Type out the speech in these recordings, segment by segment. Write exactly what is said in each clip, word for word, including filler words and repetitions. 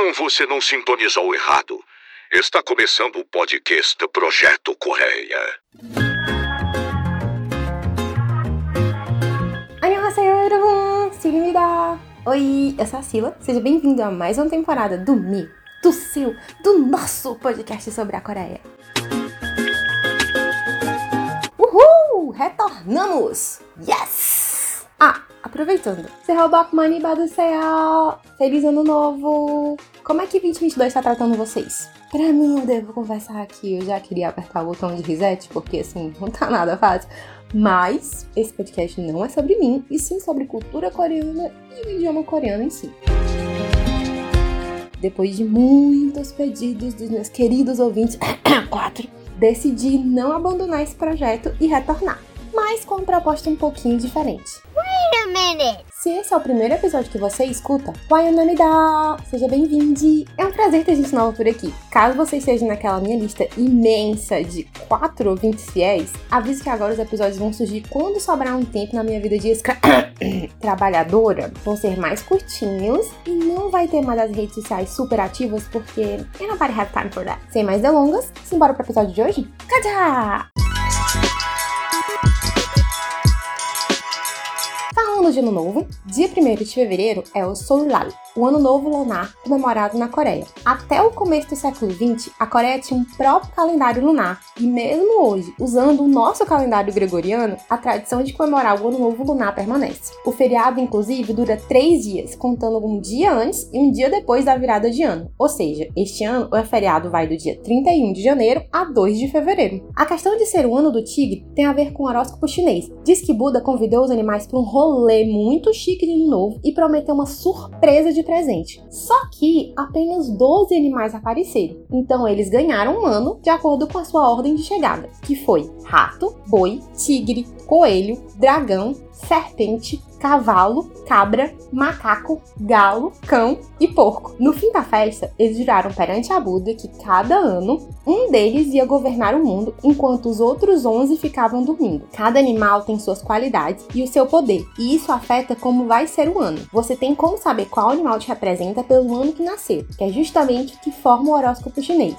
Não, você não sintonizou errado. Está começando o podcast Projeto Coreia. Oi, eu sou a Sila. Seja bem-vindo a mais uma temporada do Mi, do seu, do nosso podcast sobre a Coreia. Uhul! Retornamos! Yes! Ah, aproveitando. Serrobok Mani Baduceal! Feliz Ano Novo! Como é que vinte e vinte e dois tá tratando vocês? Pra mim, eu devo conversar aqui, eu já queria apertar o botão de reset, porque assim, não tá nada fácil. Mas, esse podcast não é sobre mim, e sim sobre cultura coreana e o idioma coreano em si. Depois de muitos pedidos dos meus queridos ouvintes, quatro, decidi não abandonar esse projeto e retornar. Mas com uma proposta um pouquinho diferente. Wait a minute! Se esse é o primeiro episódio que você escuta, Wayonamida! Seja bem-vinde! É um prazer ter gente nova por aqui. Caso você esteja naquela minha lista imensa de quatro ouvintes fiéis, aviso que agora os episódios vão surgir quando sobrar um tempo na minha vida de escra... trabalhadora. Vão ser mais curtinhos e não vai ter mais as redes sociais super ativas porque eu não paro de have time for that. Sem mais delongas, simbora pro episódio de hoje? Cadá! Falando de Ano Novo, dia primeiro de fevereiro é o Solal, o Ano Novo Lunar comemorado na Coreia. Até o começo do século vinte, a Coreia tinha um próprio calendário lunar, e mesmo hoje, usando o nosso calendário gregoriano, a tradição de comemorar o Ano Novo Lunar permanece. O feriado, inclusive, dura três dias, contando um dia antes e um dia depois da virada de ano. Ou seja, este ano o feriado vai do dia trinta e um de janeiro a dois de fevereiro. A questão de ser o Ano do Tigre tem a ver com o horóscopo chinês. Diz que Buda convidou os animais para um rolê Lê muito chique de Ano Novo e prometeu uma surpresa de presente. Só que apenas doze animais apareceram, então eles ganharam um ano de acordo com a sua ordem de chegada, que foi rato, boi, tigre, coelho, dragão, serpente, cavalo, cabra, macaco, galo, cão e porco. No fim da festa, eles juraram perante a Buda que cada ano, um deles ia governar o mundo, enquanto os outros onze ficavam dormindo. Cada animal tem suas qualidades e o seu poder, e isso afeta como vai ser o ano. Você tem como saber qual animal te representa pelo ano que nasceu, que é justamente o que forma o horóscopo chinês.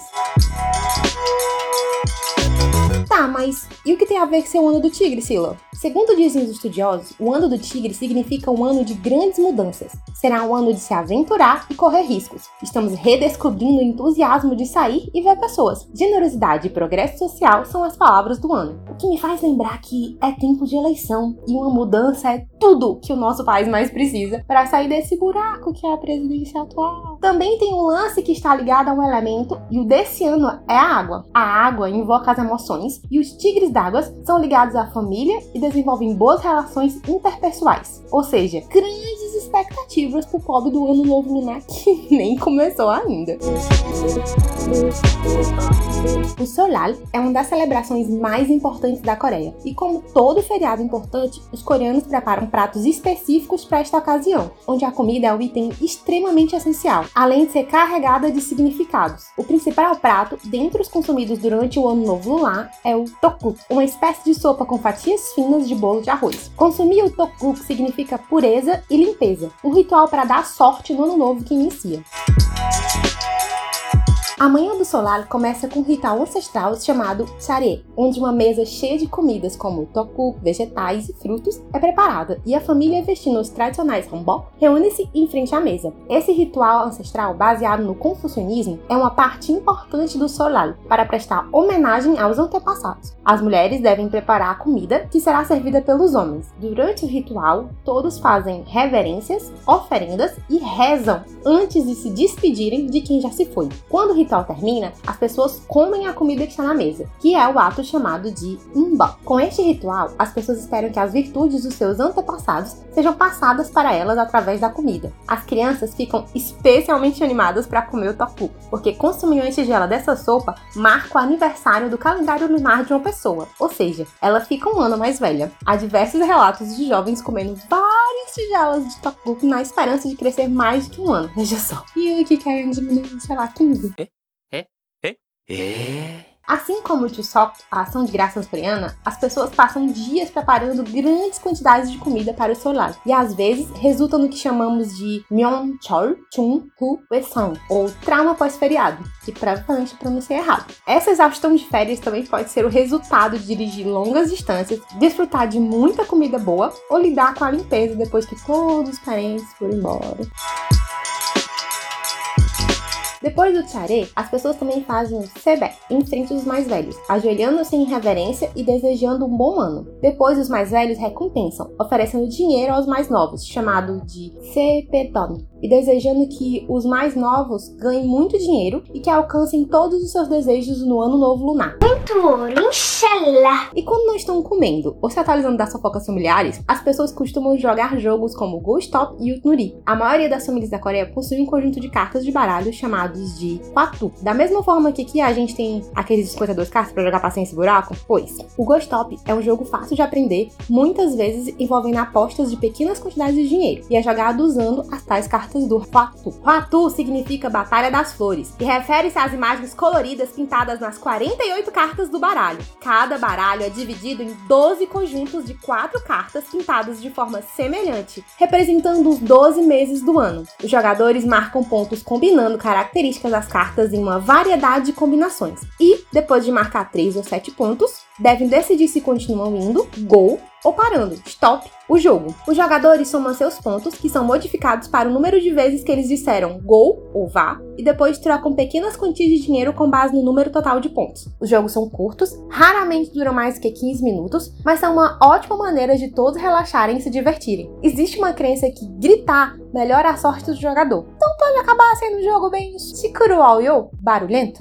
Tá, mas e o que tem a ver com ser o Ano do Tigre, Sila? Segundo dizem os estudiosos, o Ano do Tigre significa um ano de grandes mudanças. Será um ano de se aventurar e correr riscos. Estamos redescobrindo o entusiasmo de sair e ver pessoas. Generosidade e progresso social são as palavras do ano. O que me faz lembrar que é tempo de eleição e uma mudança é tudo que o nosso país mais precisa para sair desse buraco que é a presidência atual. Também tem um lance que está ligado a um elemento e o desse ano é a água. A água invoca as emoções e os tigres d'água são ligados à família e desenvolvem boas relações interpessoais, ou seja, grandes expectativas pro pobre do Ano Novo Lunar que nem começou ainda. O Solal é uma das celebrações mais importantes da Coreia e, como todo feriado importante, os coreanos preparam pratos específicos para esta ocasião, onde a comida é um item extremamente essencial, além de ser carregada de significados. O principal prato dentre os consumidos durante o Ano Novo Lunar é o Tteokguk, uma espécie de sopa com fatias finas de bolo de arroz. Consumir o Tteokguk significa pureza e limpeza, um ritual para dar sorte no ano novo que inicia. A manhã do Solal começa com um ritual ancestral chamado charye, onde uma mesa cheia de comidas como tteokguk, vegetais e frutos é preparada e a família, vestindo os tradicionais hanbok, reúne-se em frente à mesa. Esse ritual ancestral, baseado no confucionismo, é uma parte importante do Solal para prestar homenagem aos antepassados. As mulheres devem preparar a comida, que será servida pelos homens. Durante o ritual, todos fazem reverências, oferendas e rezam antes de se despedirem de quem já se foi. Quando o ritual termina, as pessoas comem a comida que está na mesa, que é o ato chamado de umba. Com este ritual, as pessoas esperam que as virtudes dos seus antepassados sejam passadas para elas através da comida. As crianças ficam especialmente animadas para comer o tapu, porque consumir antes de ela dessa sopa marca o aniversário do calendário lunar de uma pessoa, ou seja, ela fica um ano mais velha. Há diversos relatos de jovens comendo várias tigelas de tapu na esperança de crescer mais de um ano, veja só. E o que querem diminuir, sei lá, quinze. É? É? Assim como o Chusok, a ação de graças coreana, as pessoas passam dias preparando grandes quantidades de comida para o Solal, e às vezes resultam no que chamamos de Myeongchol chun ku we sang, ou trauma pós-feriado, que provavelmente pronunciei errado. Essa exaustão de férias também pode ser o resultado de dirigir longas distâncias, desfrutar de muita comida boa ou lidar com a limpeza depois que todos os parentes foram embora. Depois do charye, as pessoas também fazem o sebe em frente dos mais velhos, ajoelhando-se em reverência e desejando um bom ano. Depois, os mais velhos recompensam, oferecendo dinheiro aos mais novos, chamado de sepeton, e desejando que os mais novos ganhem muito dinheiro e que alcancem todos os seus desejos no ano novo lunar. Muito ouro, inshallah! E quando não estão comendo ou se atualizando das fofocas familiares, as pessoas costumam jogar jogos como Ghost Top e Yutnori. A maioria das famílias da Coreia possui um conjunto de cartas de baralho chamado de Quatu. Da mesma forma que aqui a gente tem aqueles cinquenta e duas cartas para jogar paciência e buraco, pois o Ghost Top é um jogo fácil de aprender, muitas vezes envolvendo apostas de pequenas quantidades de dinheiro, e é jogado usando as tais cartas do Quatu. Quatu significa Batalha das Flores, e refere-se às imagens coloridas pintadas nas quarenta e oito cartas do baralho. Cada baralho é dividido em doze conjuntos de quatro cartas pintadas de forma semelhante, representando os doze meses do ano. Os jogadores marcam pontos combinando características características das cartas em uma variedade de combinações e, depois de marcar três ou sete pontos, devem decidir se continuam indo, go, ou parando, stop, o jogo. Os jogadores somam seus pontos, que são modificados para o número de vezes que eles disseram go ou vá, e depois trocam pequenas quantias de dinheiro com base no número total de pontos. Os jogos são curtos, raramente duram mais que quinze minutos, mas são uma ótima maneira de todos relaxarem e se divertirem. Existe uma crença que gritar melhora a sorte do jogador, então pode acabar sendo um jogo bem shikhye, barulhento.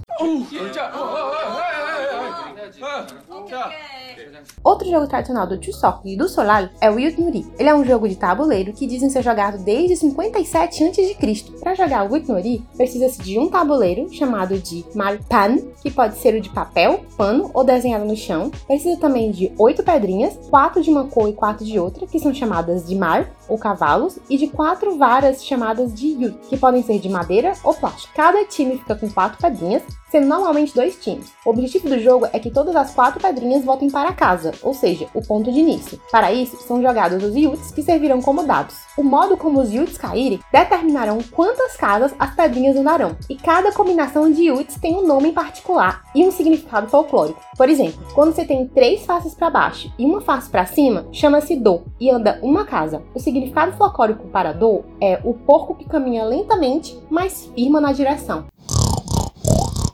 Outro jogo tradicional do Chusok e do Solal é o Yutnori. Ele é um jogo de tabuleiro que dizem ser jogado desde cinquenta e sete antes de Cristo. Para jogar o Yutnori, precisa-se de um tabuleiro chamado de Malpan, que pode ser o de papel, pano ou desenhado no chão. Precisa também de oito pedrinhas, quatro de uma cor e quatro de outra, que são chamadas de mar ou cavalos, e de quatro varas chamadas de yut, que podem ser de madeira ou plástico. Cada time fica com quatro pedrinhas, sendo normalmente dois times. O objetivo do jogo é que todas as quatro pedrinhas voltem para casa, ou seja, o ponto de início. Para isso, são jogados os yuts, que servirão como dados. O modo como os yuts caírem determinarão quantas casas as pedrinhas andarão, e cada combinação de yuts tem um nome em particular e um significado folclórico. Por exemplo, quando você tem três faces para baixo e uma face para cima, chama-se do, e anda uma casa. O significado folclórico para do é o porco que caminha lentamente, mas firma na direção.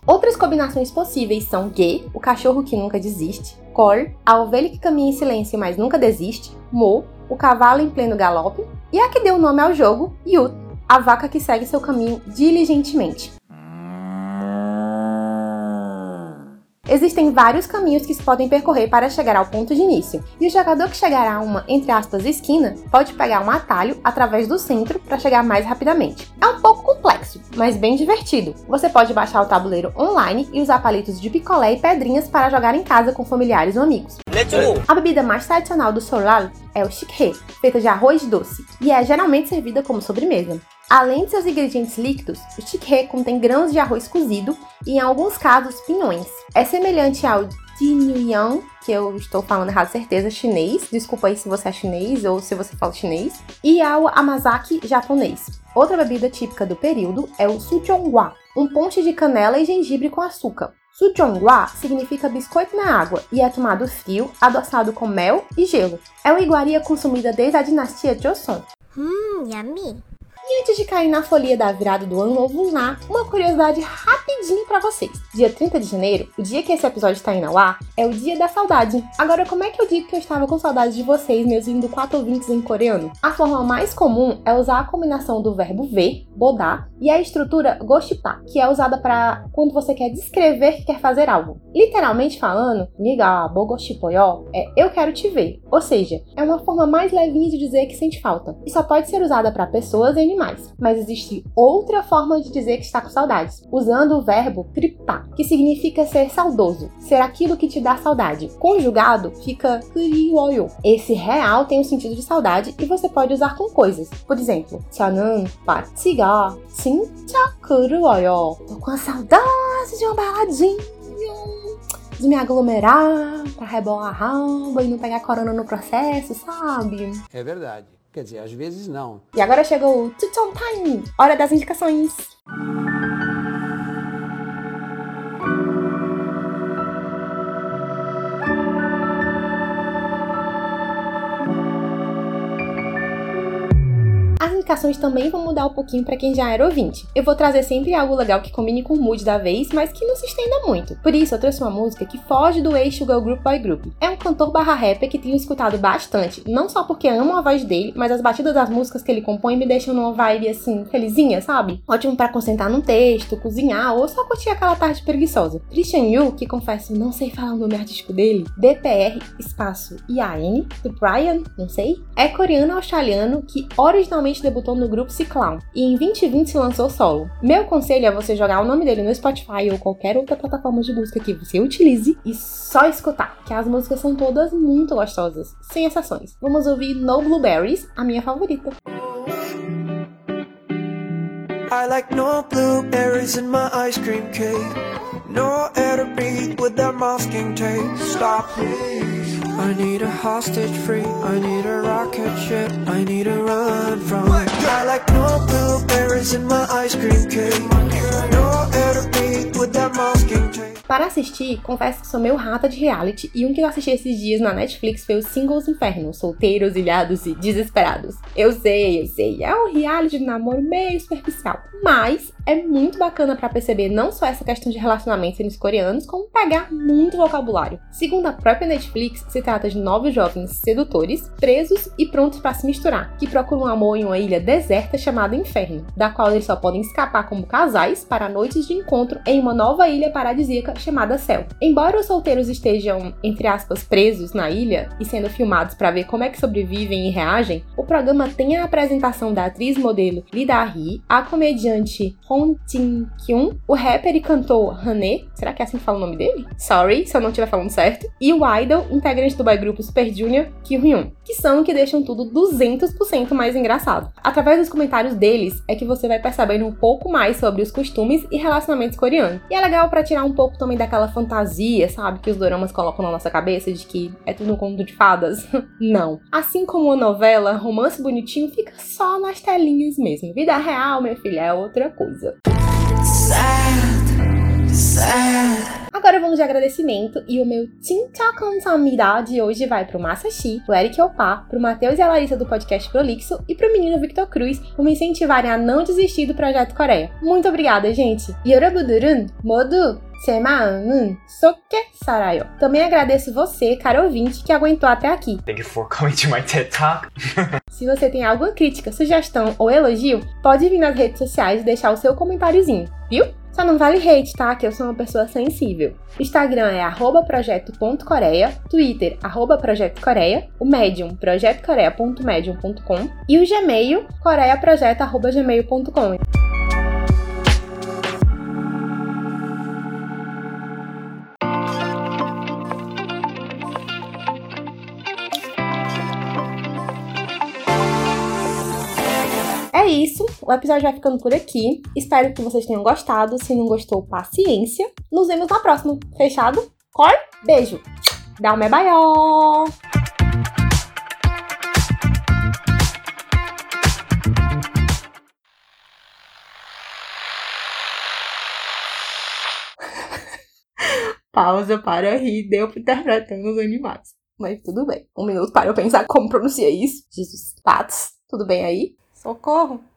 Outras combinações possíveis são ge, o cachorro que nunca desiste, kol, a ovelha que caminha em silêncio mas nunca desiste, mo, o cavalo em pleno galope, e a que deu nome ao jogo, yut, a vaca que segue seu caminho diligentemente. Existem vários caminhos que se podem percorrer para chegar ao ponto de início, e o jogador que chegará a uma, entre aspas, esquina, pode pegar um atalho através do centro para chegar mais rapidamente. É um pouco complexo, mas bem divertido. Você pode baixar o tabuleiro online e usar palitos de picolé e pedrinhas para jogar em casa com familiares ou amigos. A bebida mais tradicional do Solal é o shikhye, feita de arroz doce, e é geralmente servida como sobremesa. Além de seus ingredientes líquidos, o shikhye contém grãos de arroz cozido e, em alguns casos, pinhões. É semelhante ao jinuyeon, que eu estou falando errado, certeza, chinês. Desculpa aí se você é chinês ou se você fala chinês. E ao amazaki japonês. Outra bebida típica do período é o sujongwa, um ponche de canela e gengibre com açúcar. Sujongwa significa biscoito na água e é tomado frio, adoçado com mel e gelo. É uma iguaria consumida desde a dinastia Joseon. Hum, yummy! E antes de cair na folia da virada do ano novo lunar, uma curiosidade rapidinho pra vocês. Dia trinta de janeiro, o dia que esse episódio está indo ao ar, é o dia da saudade. Agora, como é que eu digo que eu estava com saudade de vocês, meus lindo quatro ouvintes em coreano? A forma mais comum é usar a combinação do verbo ver, bodar, e a estrutura goshita, que é usada para quando você quer descrever que quer fazer algo. Literalmente falando, niga bogoshipoyo é eu quero te ver, ou seja, é uma forma mais levinha de dizer que sente falta, e só pode ser usada para pessoas em mais. Mas existe outra forma de dizer que está com saudades, usando o verbo triptá, que significa ser saudoso, ser aquilo que te dá saudade. Conjugado fica kriwoyo. Esse real tem o um sentido de saudade e você pode usar com coisas. Por exemplo, 저는 파티가 진짜 그리워요. Tô com a saudade de uma baladinha. de me aglomerar pra rebolar a raba e não pegar corona no processo, sabe? É verdade. Quer dizer, às vezes não. E agora chegou o Tuton Time, hora das indicações. Indicações também vão mudar um pouquinho pra quem já era ouvinte. Eu vou trazer sempre algo legal que combine com o mood da vez, mas que não se estenda muito. Por isso, eu trouxe uma música que foge do eixo Girl Group Boy Group. É um cantor barra rapper que tenho escutado bastante, não só porque amo a voz dele, mas as batidas das músicas que ele compõe me deixam numa vibe, assim, felizinha, sabe? Ótimo pra concentrar num texto, cozinhar ou só curtir aquela tarde preguiçosa. Christian Yu, que confesso, não sei falar o nome artístico dele, D P R espaço I A N, do Brian, não sei, é coreano-australiano que originalmente debutou no grupo C-Clown e em vinte e vinte se lançou solo. Meu conselho é você jogar o nome dele no Spotify ou qualquer outra plataforma de música que você utilize e só escutar, que as músicas são todas muito gostosas, sem exceções. Vamos ouvir No Blueberries, a minha favorita. I like no blueberries in my ice cream cake. No air to breathe with that masking tape. Stop me. I need a hostage free, I need a rocket ship, I need a run from it. I like no blueberries in my ice cream cake. No air to breathe with that masking tape. Para assistir, confesso que sou meio rata de reality e um que eu assisti esses dias na Netflix foi o Singles Inferno, solteiros, ilhados e desesperados. Eu sei, eu sei, é um reality de namoro meio superficial, mas é muito bacana pra perceber não só essa questão de relacionamento entre os coreanos, como pegar muito vocabulário. Segundo a própria Netflix, se trata de nove jovens sedutores, presos e prontos pra se misturar, que procuram amor em uma ilha deserta chamada Inferno, da qual eles só podem escapar como casais para noites de encontro em uma nova ilha paradisíaca chamada Céu. Embora os solteiros estejam, entre aspas, presos na ilha e sendo filmados para ver como é que sobrevivem e reagem, o programa tem a apresentação da atriz modelo Lida Ri, a comediante Jin Kyun, o rapper e cantor Hané, será que é assim que fala o nome dele? Sorry se eu não estiver falando certo, e o idol, integrante do boy grupo Super Junior, Kyun, que são que deixam tudo duzentos por cento mais engraçado. Através dos comentários deles é que você vai percebendo um pouco mais sobre os costumes e relacionamentos coreanos. E é legal para tirar um pouco também daquela fantasia, sabe, que os doramas colocam na nossa cabeça de que é tudo um conto de fadas. Não. Assim como a novela, romance bonitinho fica só nas telinhas mesmo. Vida real, minha filha, é outra coisa. Sad, sad. Agora vamos de agradecimento e o meu Tteokguk de hoje vai pro Masashi, pro Eric Opá, pro Matheus e a Larissa do podcast Prolixo e pro menino Victor Cruz por me incentivarem a não desistir do Projeto Coreia. Muito obrigada, gente! Yorobudurun, modu! Também agradeço você, caro ouvinte, que aguentou até aqui. Thank you for coming to my TED Talk. Se você tem alguma crítica, sugestão ou elogio, pode vir nas redes sociais e deixar o seu comentáriozinho, viu? Só não vale hate, tá? Que eu sou uma pessoa sensível. O Instagram é arroba projeto.coreia, Twitter, arroba projetocoreia, o Medium, projetocoreia ponto medium ponto com e o Gmail, coreaprojeto arroba gmail ponto com. É isso, o episódio vai ficando por aqui. Espero que vocês tenham gostado. Se não gostou, paciência. Nos vemos na próxima. Fechado? Cor? Beijo. Dá um me baió. Pausa para rir. Deu para interpretando os animais. Mas tudo bem. Um minuto para eu pensar como pronunciar isso. Jesus. Patos. Tudo bem aí? Socorro!